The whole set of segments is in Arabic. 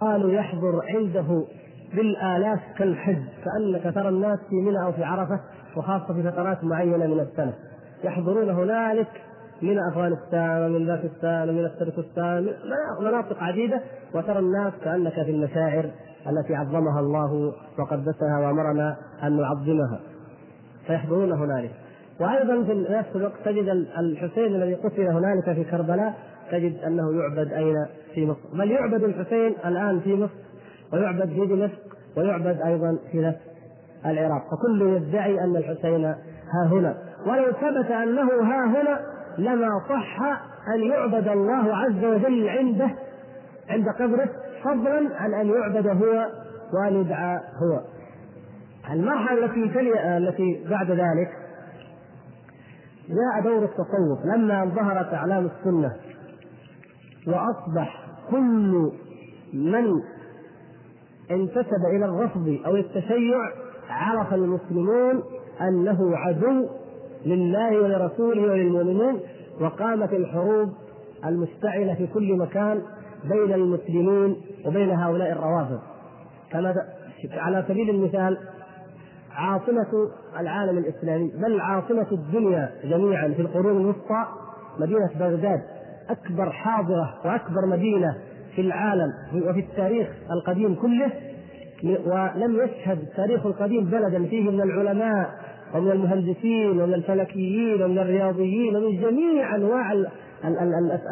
قالوا يحضر عنده بالآلاف كالحج، كأنك ترى الناس في منى أو في عرفة، وخاصة في فترات معينة من السنة يحضرون هنالك من أفغانستان ومن باكستان ومن تركستان، مناطق عديدة، وترى الناس كأنك في المشاعر التي عظمها الله وقدسها وأمرنا أن نعظمها، فيحضرون هنالك. وأيضا في نفس الوقت تجد الحسين الذي قتل هنالك في كربلاء تجد أنه يعبد أين؟ في مصر، بل يعبد الحسين الآن في مصر، ويعبد في دمشق، ويعبد أيضا في نفس العراق، فكل يدعي أن الحسين ها هنا، ولو ثبت أنه ها هنا لما صح أن يعبد الله عز وجل عنده عند قبره، فضلا عن أن يعبد هو وأن يدعى هو. المرحلة التي بعد ذلك جاء دور التصوف، لما ظهرت أعلام السنة وأصبح كل من انتسب إلى الرفض أو التشيع عرف المسلمون أنه عدو لله ولرسوله وللمؤمنين، وقامت الحروب المشتعلة في كل مكان بين المسلمين وبين هؤلاء الروافض. على سبيل المثال عاصمة العالم الإسلامي، بل عاصمة الدنيا جميعا في القرون الوسطى، مدينة بغداد، أكبر حاضرة وأكبر مدينة في العالم وفي التاريخ القديم كله، ولم يشهد التاريخ القديم بلدا فيه من العلماء ومن المهندسين ومن الفلكيين ومن الرياضيين ومن جميع أنواع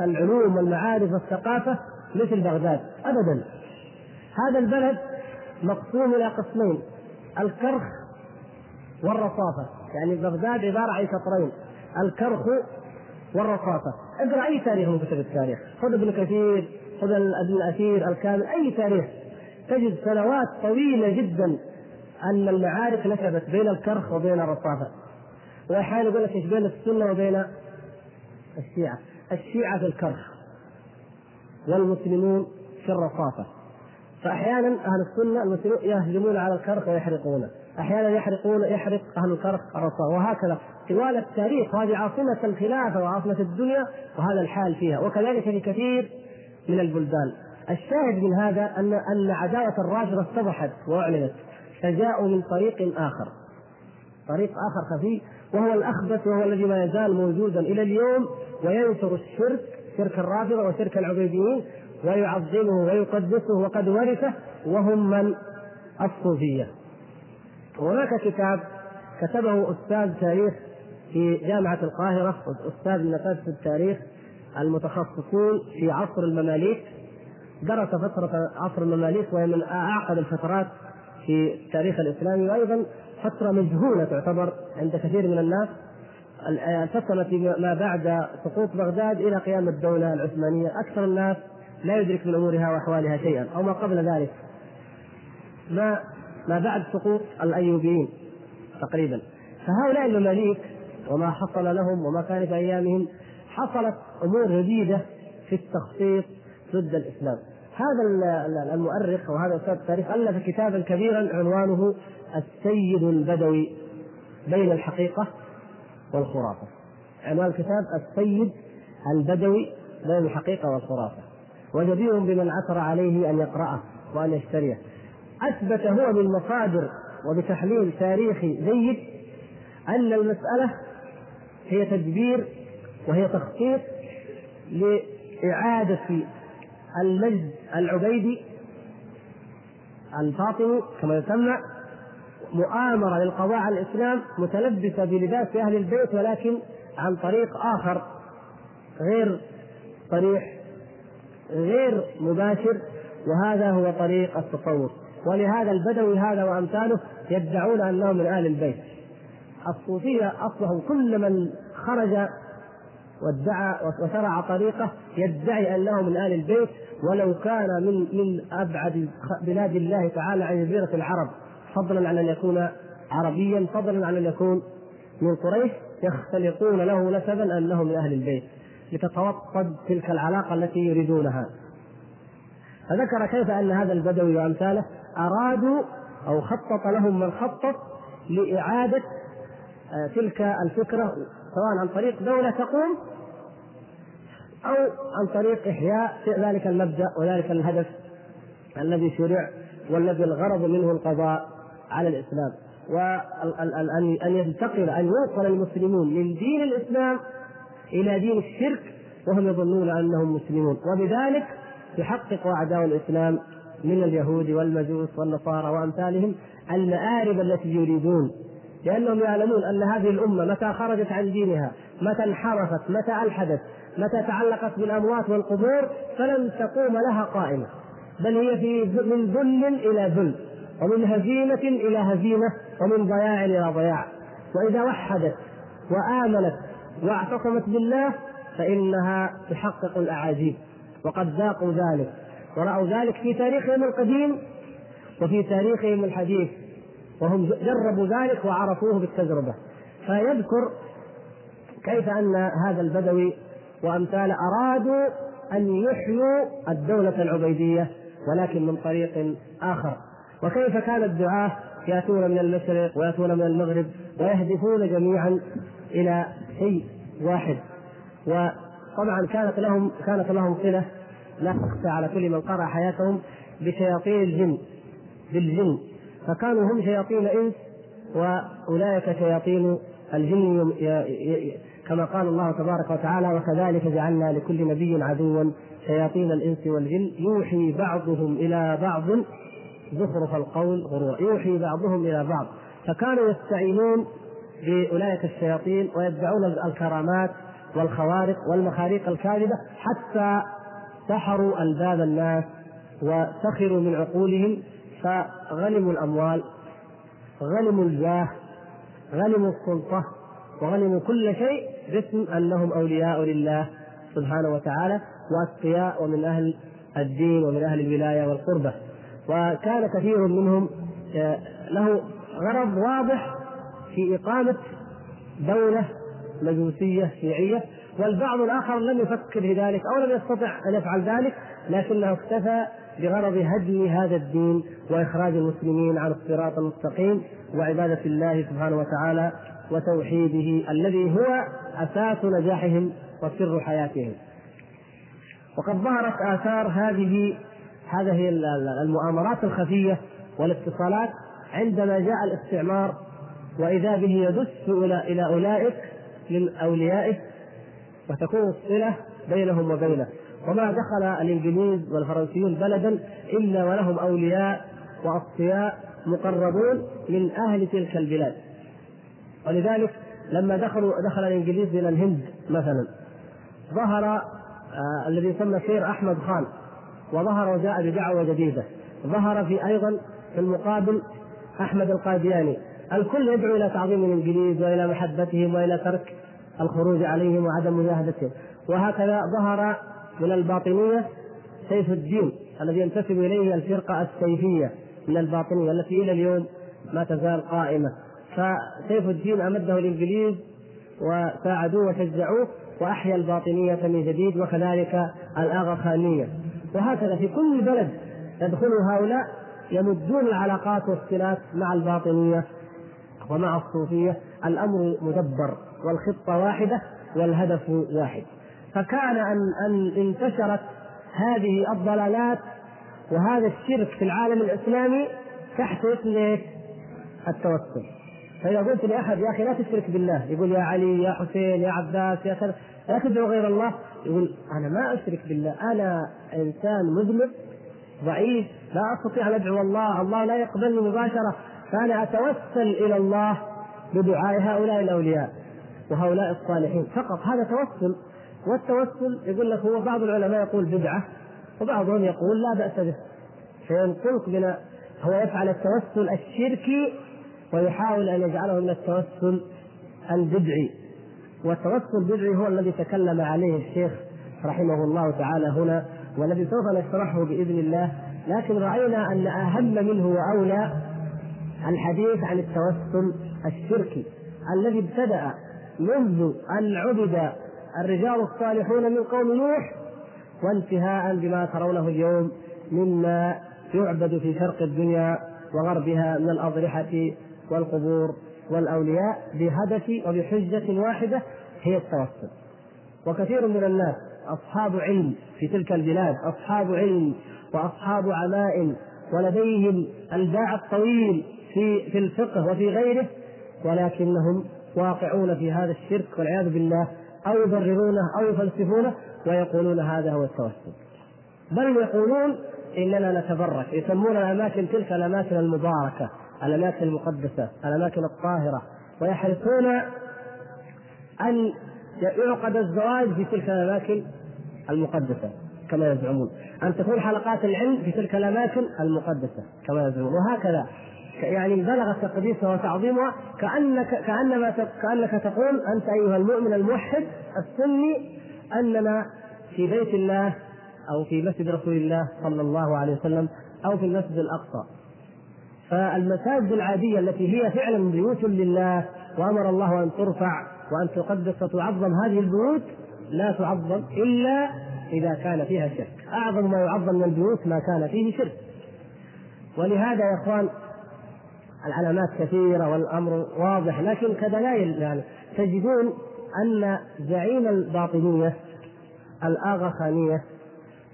العلوم والمعارف والثقافة مثل بغداد أبدا. هذا البلد مقسوم إلى قسمين، الكرخ والرصافة، يعني بغداد عبارة عن شطرين، الكرخ والرصافة. اقرأ أي تاريخ من كتب التاريخ، خذ ابن كثير، خذ ابن الأثير الكامل، أي تاريخ، تجد سنوات طويلة جدا أن المعارك نشبت بين الكرخ وبين الرصافة. وأحيانا يقول لك إيش بين السنة وبين الشيعة، الشيعة في الكرخ والمسلمون في الرصافة، فأحيانا أهل السنة المسلمون يهجمون على الكرخ ويحرقونه، أحيانا يحرق أهل الكرخ الرصافة، وهكذا طوال التاريخ. هذه عاصمة الخلافة وعاصمة الدنيا، وهذا الحال فيها، وكذلك في كثير من البلدان. الشاهد من هذا أن عداوة الرافضة اتضحت وأعلنت، فجاءوا من طريق آخر خفي، وهو الأخبث، وهو الذي ما يزال موجودا إلى اليوم، وينشر الشرك، شرك الرافضة وشرك العبيديين، ويعظمه ويقدسه وقد ورثه، وهم من الصوفية. هناك كتاب كتبه أستاذ تاريخ في جامعة القاهرة، أستاذ من أساتذة التاريخ المتخصصون في عصر المماليك، درس فترة عصر المماليك وهي من أعقد الفترات في التاريخ الإسلامي، وأيضا فترة مجهولة تعتبر عند كثير من الناس، الفترة ما بعد سقوط بغداد إلى قيام الدولة العثمانية، أكثر الناس لا يدرك من أمورها وأحوالها شيئا، أو ما قبل ذلك، ما بعد سقوط الأيوبيين تقريبا. فهؤلاء المماليك وما حصل لهم وما كان في أيامهم، حصلت أمور جديدة في التخطيط ضد الإسلام. هذا المؤرخ وهذا أستاذ التاريخ ألف كتابا كبيرا عنوانه السيد البدوي بين الحقيقة والخرافة، عنوان الكتاب السيد البدوي بين الحقيقة والخرافة، وجدير بمن عثر عليه أن يقرأه وأن يشتريه. أثبت هو بالمصادر وبتحليل تاريخي جيد أن المسألة هي تدبير وهي تخطيط لإعادة المجد العبيدي الفاطمي كما يسمى، مؤامرة للقضاء على الإسلام متلبسة بلباس أهل البيت، ولكن عن طريق آخر غير صريح غير مباشر، وهذا هو طريق التصوف. ولهذا البدوي هذا وأمثاله يدعون أنهم من آل البيت. الصوفية أصلهم كل من خرج وادعى وشرع طريقه يدعي أنه من آل البيت، ولو كان من أبعد بلاد الله تعالى عن جزيرة العرب، فضلا عن أن يكون عربيا، فضلا عن أن يكون من قريش، يختلقون له نسبا أنه من أهل البيت لتتوطد تلك العلاقة التي يريدونها. فذكر كيف أن هذا البدوي وأمثاله أرادوا أو خطط لهم من خطط لإعادة تلك الفكرة، سواء عن طريق دولة تقوم أو عن طريق إحياء ذلك المبدأ وذلك الهدف الذي شرع والذي الغرض منه القضاء على الإسلام، وأن ينتقل أن يوصل المسلمون من دين الإسلام إلى دين الشرك وهم يظنون أنهم مسلمون، وبذلك يحقق أعداء الإسلام من اليهود والمجوس والنصارى وأمثالهم المآرب التي يريدون، لأنهم يعلمون أن هذه الأمة متى خرجت عن دينها، متى انحرفت، متى ألحدت، متى تعلقت بالأموات والقبور، فلن تقوم لها قائمة، بل هي من ذل إلى ذل، ومن هزيمة إلى هزيمة، ومن ضياع إلى ضياع. وإذا وحدت وآمنت واعتصمت بالله فإنها تحقق الأعاجيب، وقد ذاقوا ذلك ورأوا ذلك في تاريخهم القديم وفي تاريخهم الحديث، وهم جربوا ذلك وعرفوه بالتجربة. فيذكر كيف أن هذا البدوي وأمثال أرادوا أن يحيوا الدولة العبيدية ولكن من طريق آخر، وكيف كان الدعاة يأتون من المشرق ويأتون من المغرب ويهدفون جميعا إلى شيء واحد. وطبعا كانت لهم صلة لا تخفى على كل من قرأ حياتهم بشياطين الجن بالجن، فكانوا هم شياطين إنس وأولئك شياطين الجن، كما قال الله تبارك وتعالى: وكذلك جعلنا لكل نبي عدوا شياطين الإنس والجن يوحي بعضهم إلى بعض زخرف القول غرورا، يوحي بعضهم إلى بعض. فكانوا يستعينون بأولئك الشياطين ويدعون الكرامات والخوارق والمخاريق الكاذبة حتى سحروا ألباب الناس وسخروا من عقولهم، فغنموا الأموال، غنموا الجاه، غنموا السلطة، وغنموا كل شيء باسم أنهم أولياء لله سبحانه وتعالى وأتقياء ومن أهل الدين ومن أهل الولاية والقربة. وكان كثير منهم له غرض واضح في إقامة دولة مجوسية شيعية، والبعض الآخر لم يفكر بذلك أو لم يستطع أن يفعل ذلك، لكنه اكتفى بغرض هدم هذا الدين وإخراج المسلمين عن الصراط المستقيم وعبادة الله سبحانه وتعالى وتوحيده الذي هو أساس نجاحهم وسر حياتهم. وقد ظهرت آثار هذه المؤامرات الخفية والاتصالات عندما جاء الاستعمار، وإذا به يدس إلى أولئك من أوليائه وتكون الصلة بينهم وبينه. وما دخل الإنجليز والفرنسيون بلدا إلا ولهم أولياء وأصفياء مقربون من أهل تلك البلاد، ولذلك لما دخل الإنجليز إلى الهند مثلا ظهر الذي يسمى شير أحمد خان، وظهر وجاء بدعوة جديدة، ظهر في أيضا في المقابل أحمد القادياني، الكل يدعو إلى تعظيم الإنجليز وإلى محبتهم وإلى ترك الخروج عليهم وعدم مجاهدتهم. وهكذا ظهر من الباطنية سيف الدين الذي ينتسب إليه الفرقة السيفية من الباطنية التي إلى اليوم ما تزال قائمة. فسيف الدين أمده الإنجليز وساعدوه وشجعوه وأحيا الباطنية من جديد، وكذلك الآغاخانية. وهكذا في كل بلد يدخل هؤلاء يمدون العلاقات والصلات مع الباطنية ومع الصوفية. الأمر مدبر والخطة واحدة والهدف واحد. فكان أن انتشرت هذه الضلالات وهذا الشرك في العالم الإسلامي تحت اسم التوسل. فإذا قلت لأحد: يا أخي لا تشرك بالله، يقول: يا علي، يا حسين، يا عباس، يا كذا، لا تدعو غير الله. يقول: أنا ما أشرك بالله، أنا إنسان مذنب ضعيف، لا أستطيع أن أدعو الله، الله لا يقبلني مباشرة، فأنا أتوسل إلى الله بدعاء هؤلاء الأولياء وهؤلاء الصالحين فقط. هذا توسل. والتوسل يقول لك هو بعض العلماء يقول بدعة، وبعضهم يقول لا بأس به، فينقلك من هو يفعل التوسل الشركي ويحاول أن يجعله من التوسل البدعي. والتوسل البدعي هو الذي تكلم عليه الشيخ رحمه الله تعالى هنا، والذي سوف نشرحه بإذن الله. لكن رأينا أن أهم منه وأولى الحديث عن التوسل الشركي الذي ابتدأ منذ أن عبد الرجال الصالحون من قوم نوح، وانتهاء بما ترونه اليوم مما يعبد في شرق الدنيا وغربها من الأضرحة والقبور والأولياء بهدف وبحجة واحدة هي التوسل. وكثير من الناس أصحاب علم في تلك البلاد، أصحاب علم وأصحاب علائم ولديهم الباع الطويل في الفقه وفي غيره، ولكنهم واقعون في هذا الشرك والعياذ بالله، أو يبررونه أو يفلسفونه ويقولون هذا هو التوسل، بل يقولون إننا نتبرك، يسمون الأماكن تلك الأماكن المباركة، الأماكن المقدسة، الأماكن الطاهرة، ويحرصون أن يعقد الزواج في تلك الأماكن المقدسة كما يزعمون، أن تكون حلقات العلم في تلك الأماكن المقدسة كما يزعمون، وهكذا يعني بلغ تقديسها وتعظيمها كأنك تقول أنت أيها المؤمن الموحد السني أننا في بيت الله أو في مسجد رسول الله صلى الله عليه وسلم أو في المسجد الأقصى. فالمساجد العادية التي هي فعلا بيوت لله وأمر الله أن ترفع وأن تقدس وتعظم، هذه البيوت لا تعظم إلا إذا كان فيها شرك، أعظم ما يعظم من البيوت ما كان فيه شرك. ولهذا يا إخوان العلامات كثيرة والأمر واضح، لكن كدلائل يعني تجدون أن زعيم الباطنية الآغاخانية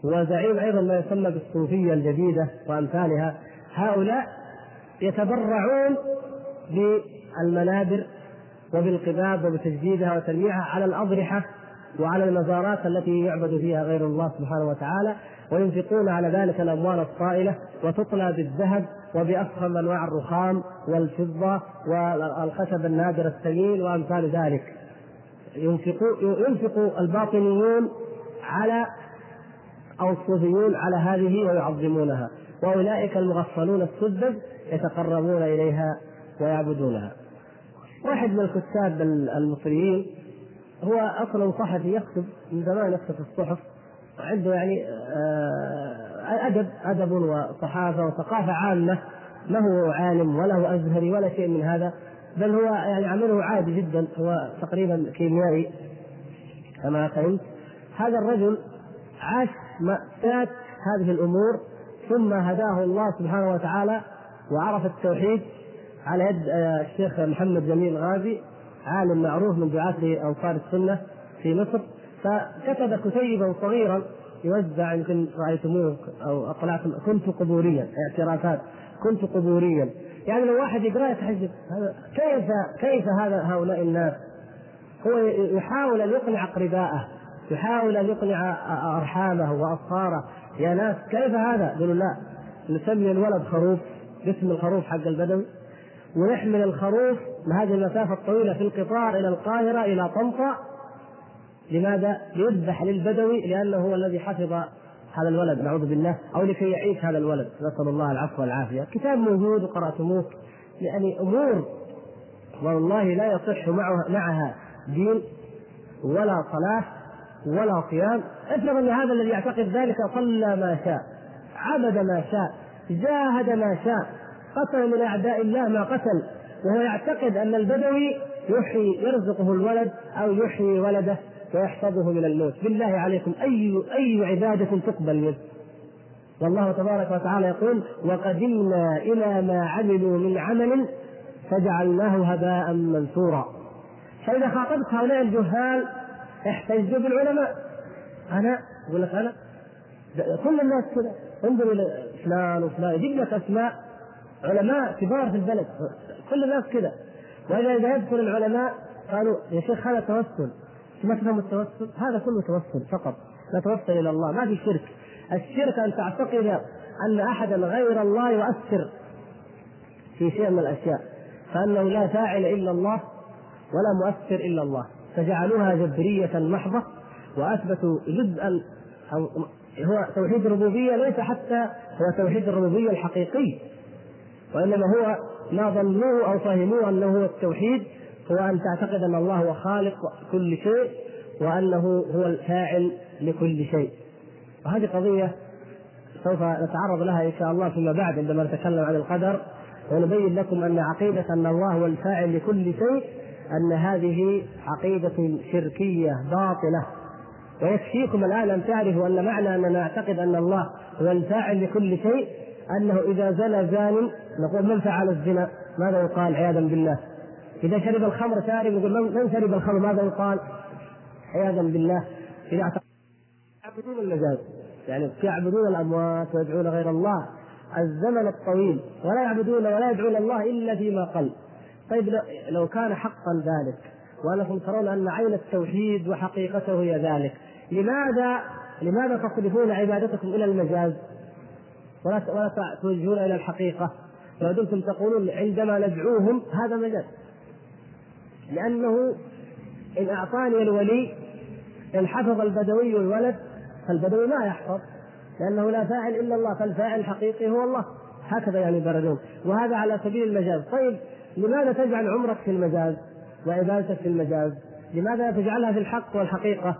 وزعيم أيضا ما يسمى بالصوفية الجديدة وأمثالها، هؤلاء يتبرعون بالمنابر وبالقباب وبتجديدها وتلميعها على الأضرحة وعلى المزارات التي يعبد فيها غير الله سبحانه وتعالى، وينفقون على ذلك الأموال الطائلة، وتطلى بالذهب وبأفخم أنواع الرخام والفضة والخشب النادر الثمين وأمثال ذلك. ينفق الباطنيون على أو الصوفيون على هذه ويعظمونها، وأولئك المغفلون السذج يتقربون إليها ويعبدونها. واحد من الكتاب المصريين هو أصلا صحفي يكتب من زمان، يكتب في الصحف، وعنده يعني أدب وصحافة وثقافة عامة، ما هو عالم ولا هو أزهري ولا شيء من هذا، بل هو يعني عمله عادي جدا، هو تقريبا كيميائي كما فهمت. هذا الرجل عاش مأساة هذه الأمور، ثم هداه الله سبحانه وتعالى وعرف التوحيد على يد الشيخ محمد جميل غازي، عالم معروف من دعاة أنصار السنة في مصر، فكتب كتيبا صغيرا يوزع، يمكن رأيتموه أو أطلعتم، كنت قبوريا، اعترافات كنت قبوريا، يعني لو واحد يقرأ يتحجب كيف هذا هؤلاء الناس. هو يحاول أن يقنع أقربائه، يحاول أن يقنع أرحامه وأصهاره، يا ناس كيف هذا؟ قالوا لا، نسمي الولد خروف، جسم الخروف حق البدوي، ونحمل الخروف بهذه المسافة الطويلة في القطار إلى القاهرة إلى طنطا. لماذا؟ ليذبح للبدوي، لأنه هو الذي حفظ هذا الولد نعوذ بالله، أو لكي يعيش هذا الولد، نسأل الله العفو والعافية. كتاب موجود وقرأتموه، يعني أمور والله لا يصح معها دين ولا صلاة ولا صيام. افرض أن هذا الذي يعتقد ذلك صلى ما شاء، عبد ما شاء، جاهد ما شاء، قتل من أعداء الله ما قتل، وهو يعتقد أن البدوي يحيي يرزقه الولد أو يحيي ولده ويحفظه من الموت. بالله عليكم أي عبادة تقبل منه؟ والله تبارك وتعالى يقول: وقدمنا إلى ما عملوا من عمل فجعلناه هباء منثورا. فإذا خاطبت هؤلاء الجهال احتجوا بالعلماء، أنا أقول لك أنا كل الناس كذا، انظر إلى فلان وفلان، يجيب لك أسماء علماء كبار في البلد، كل الناس كذا. وإذا يدخل العلماء قالوا: يا شيخ هذا توسل، ما تفهم التوسل؟ هذا كله توسل فقط، نتوسل إلى الله، ما في شرك. الشرك أن تعتقد أن أحدا غير الله يؤثر في شيء من الأشياء، فأنه لا فاعل إلا الله ولا مؤثر إلا الله، فجعلوها جبرية محضة، وأثبتوا جزءا هو توحيد الربوبية، ليس حتى هو توحيد الربوبية الحقيقي، وإنما هو ما ظنوه أو فهموه أنه هو التوحيد، هو أن تعتقد أن الله هو خالق كل شيء وأنه هو الفاعل لكل شيء. وهذه قضية سوف نتعرض لها إن شاء الله فيما بعد عندما نتكلم عن القدر، ونبين لكم أن عقيدة أن الله هو الفاعل لكل شيء أن هذه عقيدة شركية باطلة. ويكفيكم الآن أن تعرفوا أن معنى أننا نعتقد أن الله هو الفاعل لكل شيء أنه إذا زنى زان نقول من فعل الزنا، ماذا يقال عياذا بالله؟ إذا شرب الخمر شارب نقول من شرب الخمر، ماذا يقال عياذا بالله؟ إذا اعتقدون المجاز يعني يعبدون الأموات ويدعون غير الله الزمن الطويل، ولا يعبدون ولا يدعون الله إلا فيما قل. طيب لو كان حقا ذلك وأنكم ترون أن عين التوحيد وحقيقته هي ذلك، لماذا تصرفون عبادتكم إلى المجاز ولا توجهون إلى الحقيقة؟ لو دمتم تقولون عندما ندعوهم هذا مجاز، لأنه إن أعطاني الولي إن حفظ البدوي الولد فالبدوي ما يحفظ، لأنه لا فاعل إلا الله، فالفاعل الحقيقي هو الله، هكذا يعني يبررون، وهذا على سبيل المجاز. طيب لماذا تجعل عمرك في المجاز وعبادتك في المجاز؟ لماذا تجعلها في الحق والحقيقة؟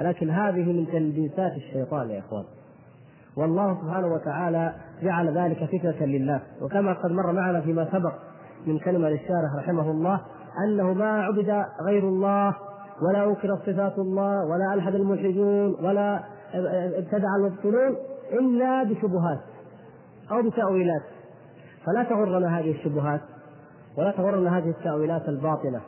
لكن هذه من تلبيسات الشيطان يا إخوان، والله سبحانه وتعالى جعل ذلك فتنة لله. وكما قد مر معنا فيما سبق من كلمة للشارح رحمه الله أنه ما عبد غير الله ولا أنكر صفات الله ولا ألحد الملحدون ولا ابتدع المبطلون إلا بشبهات أو بتأويلات، فلا تغرنا هذه الشبهات ولا تغرنا هذه التأويلات الباطلة.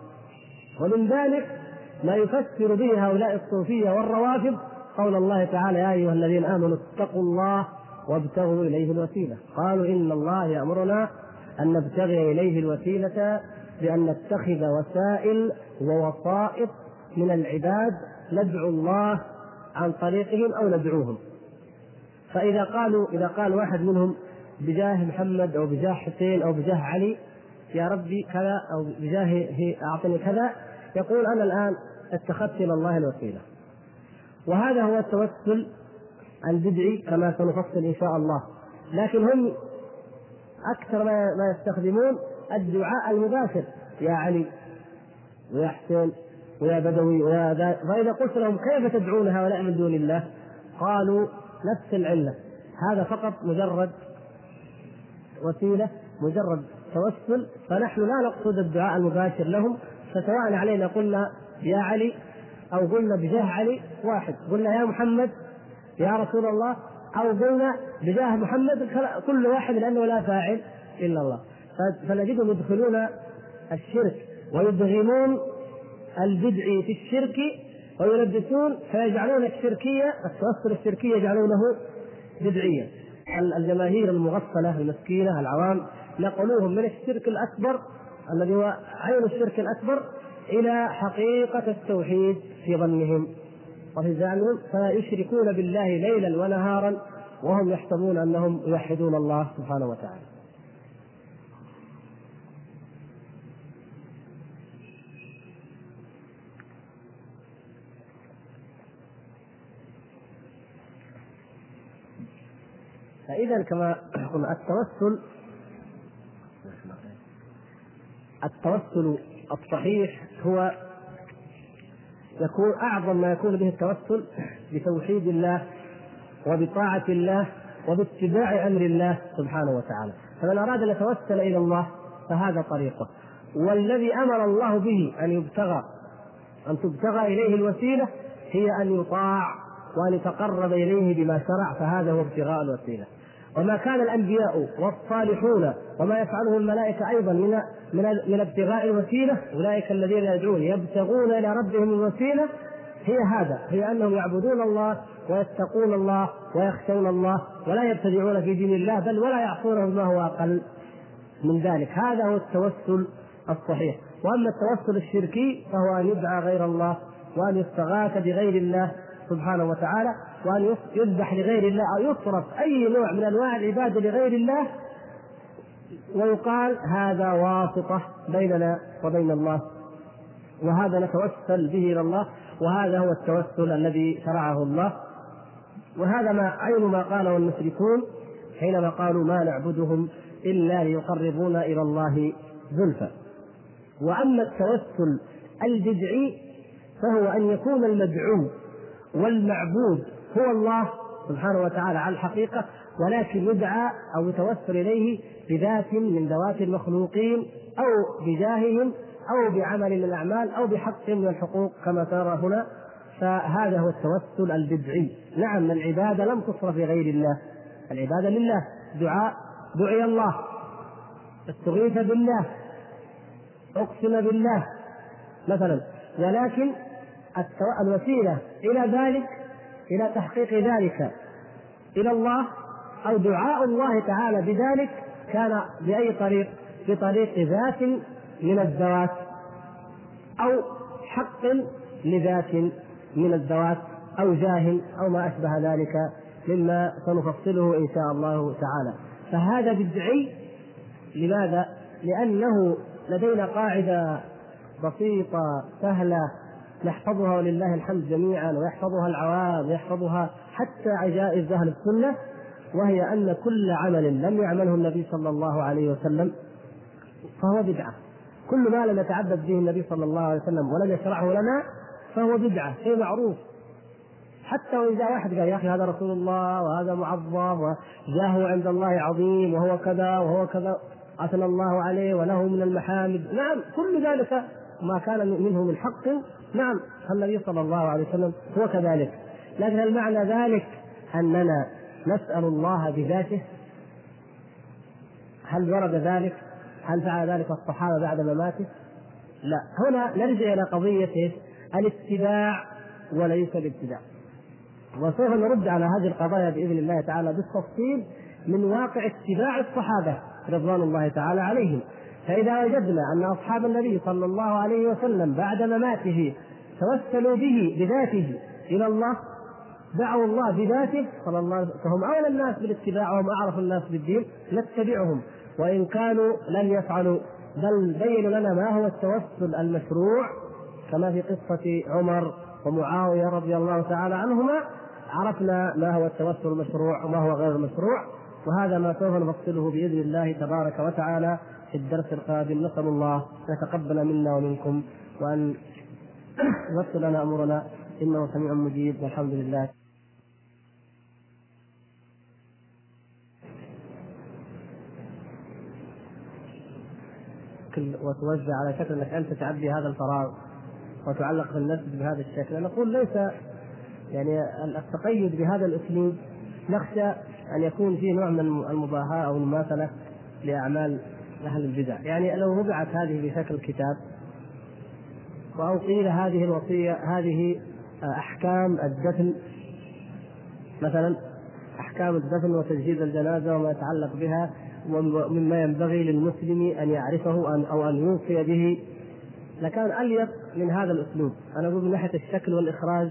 ومن ذلك ما يفسر به هؤلاء الصوفية والروافض قول الله تعالى: يا أيها الذين آمنوا اتقوا الله وابتغوا إليه الوسيلة. قالوا إن الله يأمرنا أن نبتغي إليه الوسيلة بأن نتخذ وسائل ووسائط من العباد ندعو الله عن طريقهم أو ندعوهم. فإذا قال واحد منهم بجاه محمد أو بجاه حسين أو بجاه علي يا ربي كذا أو بجاه أعطني كذا، يقول أنا الآن اتخذت إلى الله الوسيلة. وهذا هو التوسل البدعي كما سنفصل إن شاء الله. لكن هم أكثر ما يستخدمون الدعاء المباشر: يا علي ويا حسين ويا بدوي ويا ذا. فإذا قلت لهم كيف تدعون هؤلاء من دون الله؟ قالوا نفس العلة، هذا فقط مجرد وسيلة، مجرد توسل، فنحن لا نقصد الدعاء المباشر لهم. فسواء علينا قلنا يا علي أو قلنا بجاه علي واحد، قلنا يا محمد يا رسول الله أو قلنا بجاه محمد، كل واحد لأنه لا فاعل إلا الله. فنجدهم يدخلون الشرك ويدغمون البدع في الشرك ويلبسون، فيجعلون الشركية التوسل الشركية يجعلونه بدعية. الجماهير المغفلة المسكينة العوام نقلوهم من الشرك الأكبر الذي هو عين الشرك الأكبر إلى حقيقة التوحيد في ظنهم وفي زعمهم، فيشركون بالله ليلا ونهارا وهم يحسبون أنهم يوحدون الله سبحانه وتعالى. فإذا كما قلنا التوسل الصحيح هو يكون أعظم ما يكون به التوسل بتوحيد الله وبطاعة الله وباتباع أمر الله سبحانه وتعالى. فمن أراد أن يتوسل إلى الله فهذا طريقه، والذي أمر الله به أن تبتغى إليه الوسيلة هي أن يطاع وأن يتقرب إليه بما شرع، فهذا هو ابتغاء الوسيلة. وما كان الأنبياء والصالحون وما يفعله الملائكة أيضا من ابتغاء الوسيلة، أولئك الذين يدعون يبتغون إلى ربهم الوسيلة، هي هذا، هي أنهم يعبدون الله ويتقون الله ويخشون الله ولا يبتدعون في دين الله بل ولا يعصونه ما هو أقل من ذلك. هذا هو التوسل الصحيح. وأما التوسل الشركي فهو أن يدعى غير الله وأن يستغاث بغير الله سبحانه وتعالى وأن يذبح لغير الله أو يصرف أي نوع من أنواع العبادة لغير الله، ويقال هذا واسطة بيننا وبين الله، وهذا نتوسل به إلى الله، وهذا هو التوسل الذي شرعه الله. وهذا ما عين ما قاله المشركون حينما قالوا ما نعبدهم إلا ليقربونا إلى الله زلفى. وأما التوسل البدعي فهو أن يكون المدعو والمعبود هو الله سبحانه وتعالى على الحقيقة، ولكن يدعى أو يتوسل إليه بذات من ذوات المخلوقين أو بجاههم أو بعمل من الأعمال أو بحق من الحقوق كما ترى هنا. فهذا هو التوسل البدعي. نعم العبادة لم تصرف لغير الله، العبادة لله، دعاء دعي الله، استغيث بالله، أقسم بالله مثلا، ولكن الوسيلة إلى تحقيق ذلك إلى الله أو دعاء الله تعالى بذلك كان بأي طريق؟ بطريق ذات من الذوات أو حق لذات من الذوات أو جاه أو ما أشبه ذلك مما سنفصله إن شاء الله تعالى. فهذا بدعي. لماذا؟ لأنه لدينا قاعدة بسيطة سهلة نحفظها ولله الحمد جميعا، ويحفظها العوام، يحفظها حتى عجائز أهل السنة، وهي أن كل عمل لم يعمله النبي صلى الله عليه وسلم فهو بدعة. كل ما لم يتعبد به النبي صلى الله عليه وسلم ولم يشرعه لنا فهو بدعة، شيء معروف. حتى وإذا واحد قال يا أخي هذا رسول الله وهذا معظم وجاهه عند الله عظيم وهو كذا وهو كذا أثنى الله عليه وله من المحامد، نعم كل ذلك ما كان منه من حق، نعم النبي صلى الله عليه وسلم هو كذلك. لكن هل معنى ذلك أننا نسأل الله بذاته؟ هل ورد ذلك؟ هل فعل ذلك الصحابة بعد مماته؟ لا. هنا نرجع إلى قضية الاتباع وليس الابتداع، وسوف نرد على هذه القضايا بإذن الله تعالى بالتفصيل من واقع اتباع الصحابة رضوان الله تعالى عليهم. فإذا وجدنا أن أصحاب النبي صلى الله عليه وسلم بعد مماته توسلوا به بذاته إلى الله، دعوا الله بذاته صلى الله عليه وسلم، فهم أولى الناس بالاتباع وهم أعرف الناس بالدين، نتبعهم وإن كانوا لن يفعلوا، بل بينوا لنا ما هو التوسل المشروع، كما في قصة عمر ومعاوية رضي الله تعالى عنهما، عرفنا ما هو التوسل المشروع وما هو غير المشروع. وهذا ما سوف نفصله بإذن الله تبارك وتعالى في الدرس القادم. نسأل الله يتقبل منا ومنكم وأن يفصل لنا أمرنا، إنه سميع مجيب، والحمد لله. وتوزع على شكل أنك أنت تعبي هذا الفراغ وتعلق بالمسجد بهذا الشكل. نقول ليس يعني التقيد بهذا الأسلوب، نخشى أن يكون فيه نوع من المباهاة أو المماثلة لأعمال أهل البدع. يعني لو وضعت هذه بشكل كتاب أو قيل هذه الوصية، هذه أحكام الدفن مثلا، أحكام الدفن وتجهيز الجنازة وما يتعلق بها ومما ينبغي للمسلم أن يعرفه أو أن يوصي به، لكان أليق من هذا الأسلوب. أنا أقول من ناحية الشكل والإخراج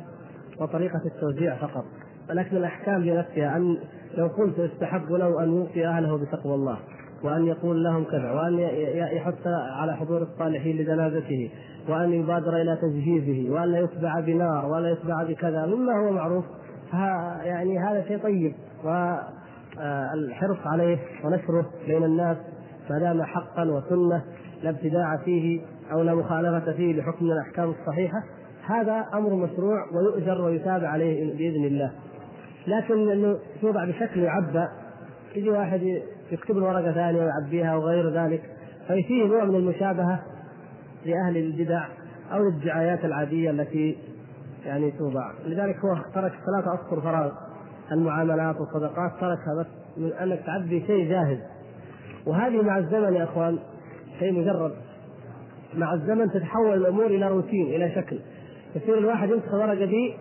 وطريقة التوزيع فقط، ولكن الأحكام بنفسها، أن لو قلت يستحب له أن يوصي أهله بتقوى الله وأن يقول لهم كذا وأن يحث على حضور الصالحين لجنازته وأن يبادر إلى تجهيزه وأن لا يتبع بنار ولا يتبع بكذا مما هو معروف، يعني هذا شيء طيب، والحرص عليه ونشره بين الناس ما دام حقا وسنة لا ابتداع فيه أو لا مخالفة فيه لحكم الأحكام الصحيحة، هذا أمر مشروع ويؤجر ويتابع عليه بإذن الله. لكن أنه يوضع بشكل يعبأ، يجي واحد يكتب الورقة ثانية ويعبيها وغير ذلك، فيه نوع من المشابهة لأهل البدع أو الدعايات العادية التي يعني توضع. لذلك هو ترك 3 أسطر فراغ، المعاملات والصدقات تركها بس من أنك تعبي شيء جاهز. وهذه مع الزمن يا أخوان شيء مجرد، مع الزمن تتحول الأمور إلى روتين، إلى شكل، يصير الواحد يمسك ورقة دي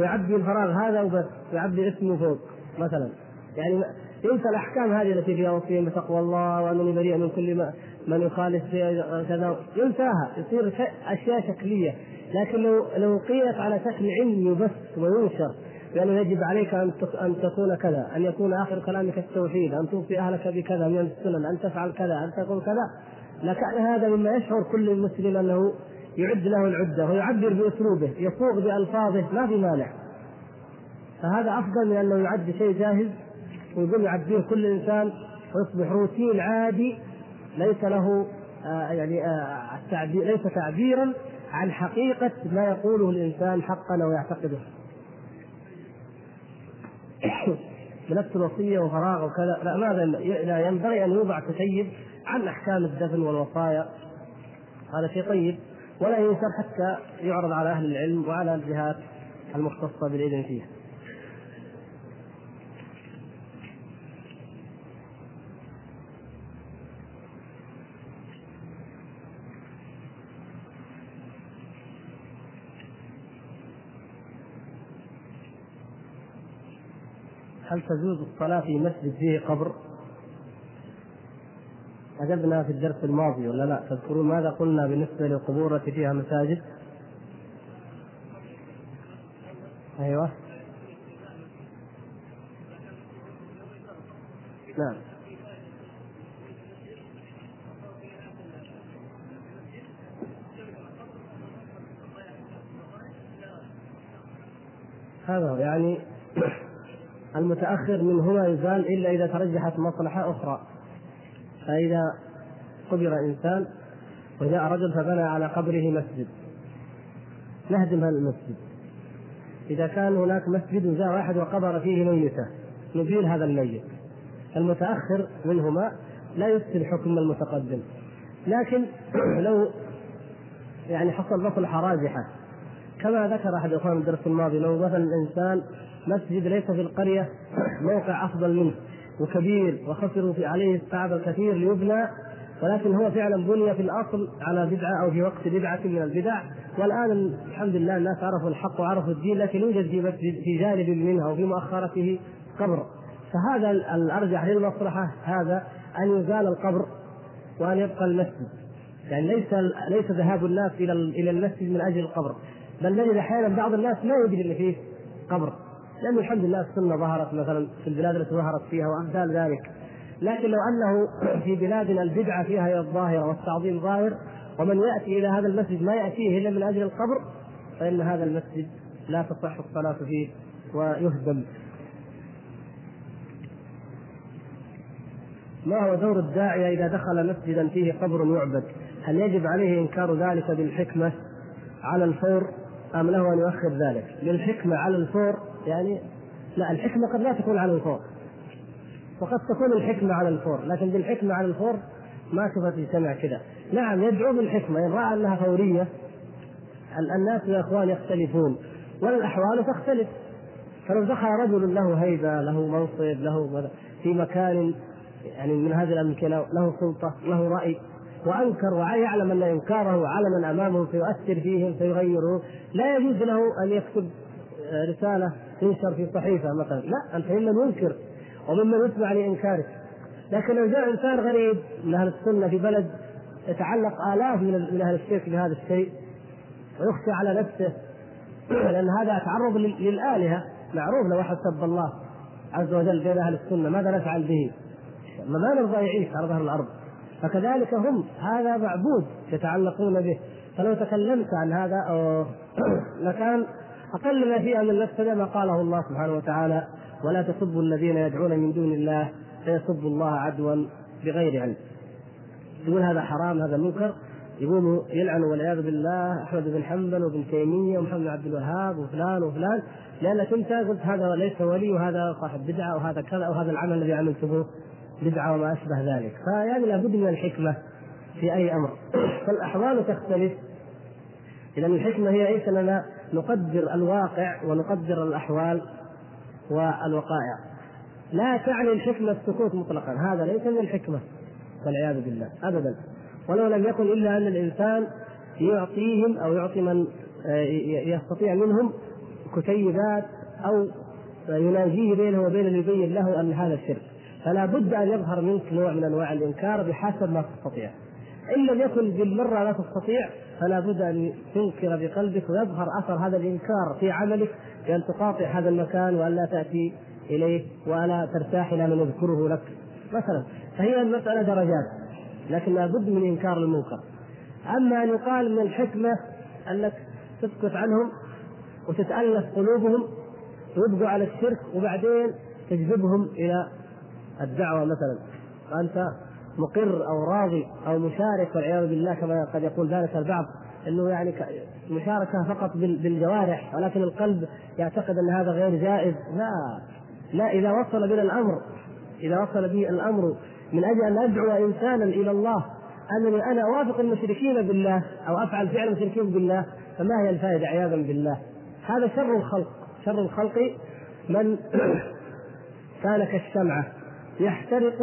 ويعبي الفراغ هذا وبس، ويعبي اسمه فوق مثلا، يعني ينسى الأحكام هذه التي فيها وصية بتقوى الله وأنني بريء من كل من يخالف كذا، ينساها، يصير أشياء شكلية. لكن لو قيلت على شكل علمي بس وينشر، يعني يجب عليك أن تكون كذا، أن يكون آخر كلامك التوحيد، أن توفي أهلك بكذا من السنن، أن تفعل كذا، أن تقول كذا، لكان هذا مما يشعر كل مسلم أنه يعد له العدة ويعبر بأسلوبه، يفوق بألفاظه، ما في مانع. فهذا أفضل من أنه يعد شيء جاهز ويقوم يعبيه كل إنسان ويصبح روتين عادي ليس له ليس تعبيرا عن حقيقة ما يقوله الإنسان حقا أو يعتقده. بنفس الوصية وفراغ وكذا، لا ينبغي أن يوضع تشيب عن أحكام الدفن والوصايا، هذا شيء طيب، ولا ينسب حتى يعرض على أهل العلم وعلى الجهات المختصة بالإذن فيه. هل تجوز الصلاة في مسجد فيه قبر؟ أجبنا في الدرس الماضي ولا لا؟ تذكرون ماذا قلنا بالنسبة للقبور التي فيها مساجد؟ أيوة نعم هذا يعني المتأخر منهما يزال إلا إذا ترجحت مصلحة أخرى. فإذا قبر إنسان وجاء رجل فبنى على قبره مسجد نهدم هذا المسجد. إذا كان هناك مسجد وجاء واحد وقبر فيه ميته نزيل هذا الميت. المتأخر منهما لا يفسد حكم المتقدم، لكن لو يعني حصل مصلحة راجحة كما ذكر أحد أخوان الدرس الماضي، لو مثلا الإنسان مسجد ليس في القرية موقع أفضل منه وكبير وخسروا في عليه التعب الكثير ليبنى، ولكن هو فعلا بني في الأصل على بدعة أو في وقت بدعة من البدع، والآن الحمد لله الناس عرفوا الحق وعرفوا الدين، لكن يوجد في مسجد في جانب منها وفي مؤخرته قبر. فهذا الأرجح للمصلحة هذا أن يزال القبر وأن يبقى المسجد، يعني ليس ذهاب الناس إلى المسجد من أجل القبر، بل نجد أحيانا بعض الناس لا يدري أن فيه قبر، لأن الحمد لله السنة ظهرت مثلا في البلاد التي ظهرت فيها وأمثال ذلك. لكن لو أنه في بلادنا البدعة فيها هي الظاهرة والتعظيم ظاهر، ومن يأتي إلى هذا المسجد ما يأتيه إلا من أجل القبر، فإن هذا المسجد لا تصح الصلاة فيه ويهدم. ما هو دور الداعية إذا دخل مسجدا فيه قبر يعبد؟ هل يجب عليه إنكار ذلك بالحكمة على الفور أم له أن يؤخر ذلك؟ للحكمة على الفور يعني لا، الحكمة قد لا تكون على الفور، وقد تكون الحكمة على الفور، لكن بالحكمة على الفور ما شفت يسمع كذا. نعم يدعو بالحكمة إن رأى أنها فورية. الناس يا أخوان يختلفون والأحوال تختلف، فلو دخل رجل له هيبة له منصب له في مكان يعني من هذه الأمكنة له سلطة له رأي وأنكر ويعلم أن إنكاره علما أمامه سيؤثر فيهم سيغيره، لا يجوز له أن يكتب رسالة تنشر في صحيفة مثلا، لا، أنت ممن ينكر وممن يسمع لإنكارك. لكن لو جاء إنسان غريب من أهل السنة في بلد يتعلق آلاف من أهل الشرك بهذا الشيء ويخشى على نفسه، لأن هذا تعرض للآلهة، معروف لو واحد سب الله عز وجل بين أهل السنة ماذا نفعل به؟ ما نرضى يعيش على ظهر الأرض. فكذلك هم هذا معبود يتعلقون به، فلو تكلمت عن هذا لكان أقل ما فيه من نفسه ما قاله الله سبحانه وتعالى: ولا تسبوا الذين يدعون من دون الله فيسبوا الله عدوا بغير علم. يقول هذا حرام هذا منكر، يقولوا يلعنوا والعياذ بالله أحمد بن حنبل وابن تيمية ومحمد عبد الوهاب وفلان وفلان، لأنك أنت قلت هذا ليس ولي وهذا صاحب بدعة وهذا كذا وهذا العمل الذي عملته بدعة وما أشبه ذلك. فيعني لابد من الحكمة في أي أمر، فالأحوال تختلف، لأن الحكمة هي أيضا لنا نقدر الواقع ونقدر الأحوال والوقائع. لا تعني الحكمة السكوت مطلقا، هذا ليس من الحكمة والعياذ بالله أبدا، ولو لم يكن إلا أن الإنسان يعطيهم أو يعطي من يستطيع منهم كتيبات أو يناجيه بينه وبين اللي يبين له أن هذا الشرك، فلا بد أن يظهر منك نوع من أنواع الإنكار بحسب ما تستطيع. إن لم يكن بالمرة لا تستطيع فلا بد أن تنكر بقلبك ويظهر أثر هذا الإنكار في عملك، بأن تقاطع هذا المكان وأن لا تأتي إليه ولا ترتاح إلى من يذكره لك مثلا. فهي المسألة درجات، لكن لا بد من إنكار المنكر. أما أن يقال من الحكمة أنك تسكت عنهم وتتألف قلوبهم ويبقوا على الشرك وبعدين تجذبهم إلى الدعوة مثلا، وأنت مقر أو راضي أو مشارك والعياذ بالله كما قد يقول ذلك البعض، أنه يعني مشاركة فقط بالجوارح ولكن القلب يعتقد أن هذا غير جائز. لا، إذا وصل به الأمر من أجل أن أدعو إنسانا إلى الله أنني أنا أوافق المشركين بالله أو أفعل فعل المشركين بالله، فما هي الفائدة عياذا بالله؟ هذا شر الخلق من كان كالشمعة يحترق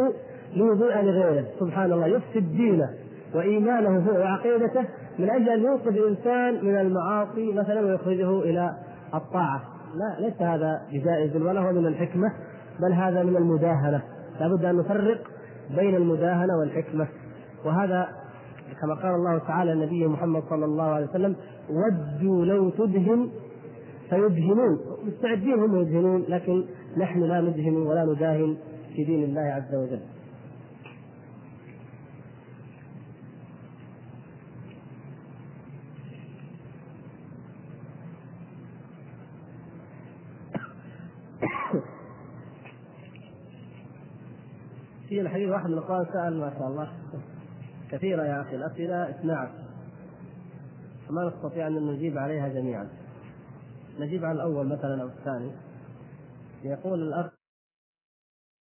ليضيء لغيره، سبحان الله، يفسد دينه وإيمانه هو وعقيدته من أجل أن ينقذ الإنسان من المعاصي مثلا ويخرجه إلى الطاعة. لا، ليس هذا جائز ولا هو من الحكمة بل هذا من المداهنة، لابد أن نفرق بين المداهنة والحكمة. وهذا كما قال الله تعالى نبيه محمد صلى الله عليه وسلم: ودوا لو تدهن فيدهنون، مستعدين هم يدهنون، لكن نحن لا ندهن ولا نداهن في دين الله عز وجل. في الحديث واحد من الأخوان سأل، ما شاء الله كثيرة يا أخي الأسئلة، 12 ما نستطيع أن نجيب عليها جميعا، نجيب على الأول مثلا أو الثاني. يقول الأخ: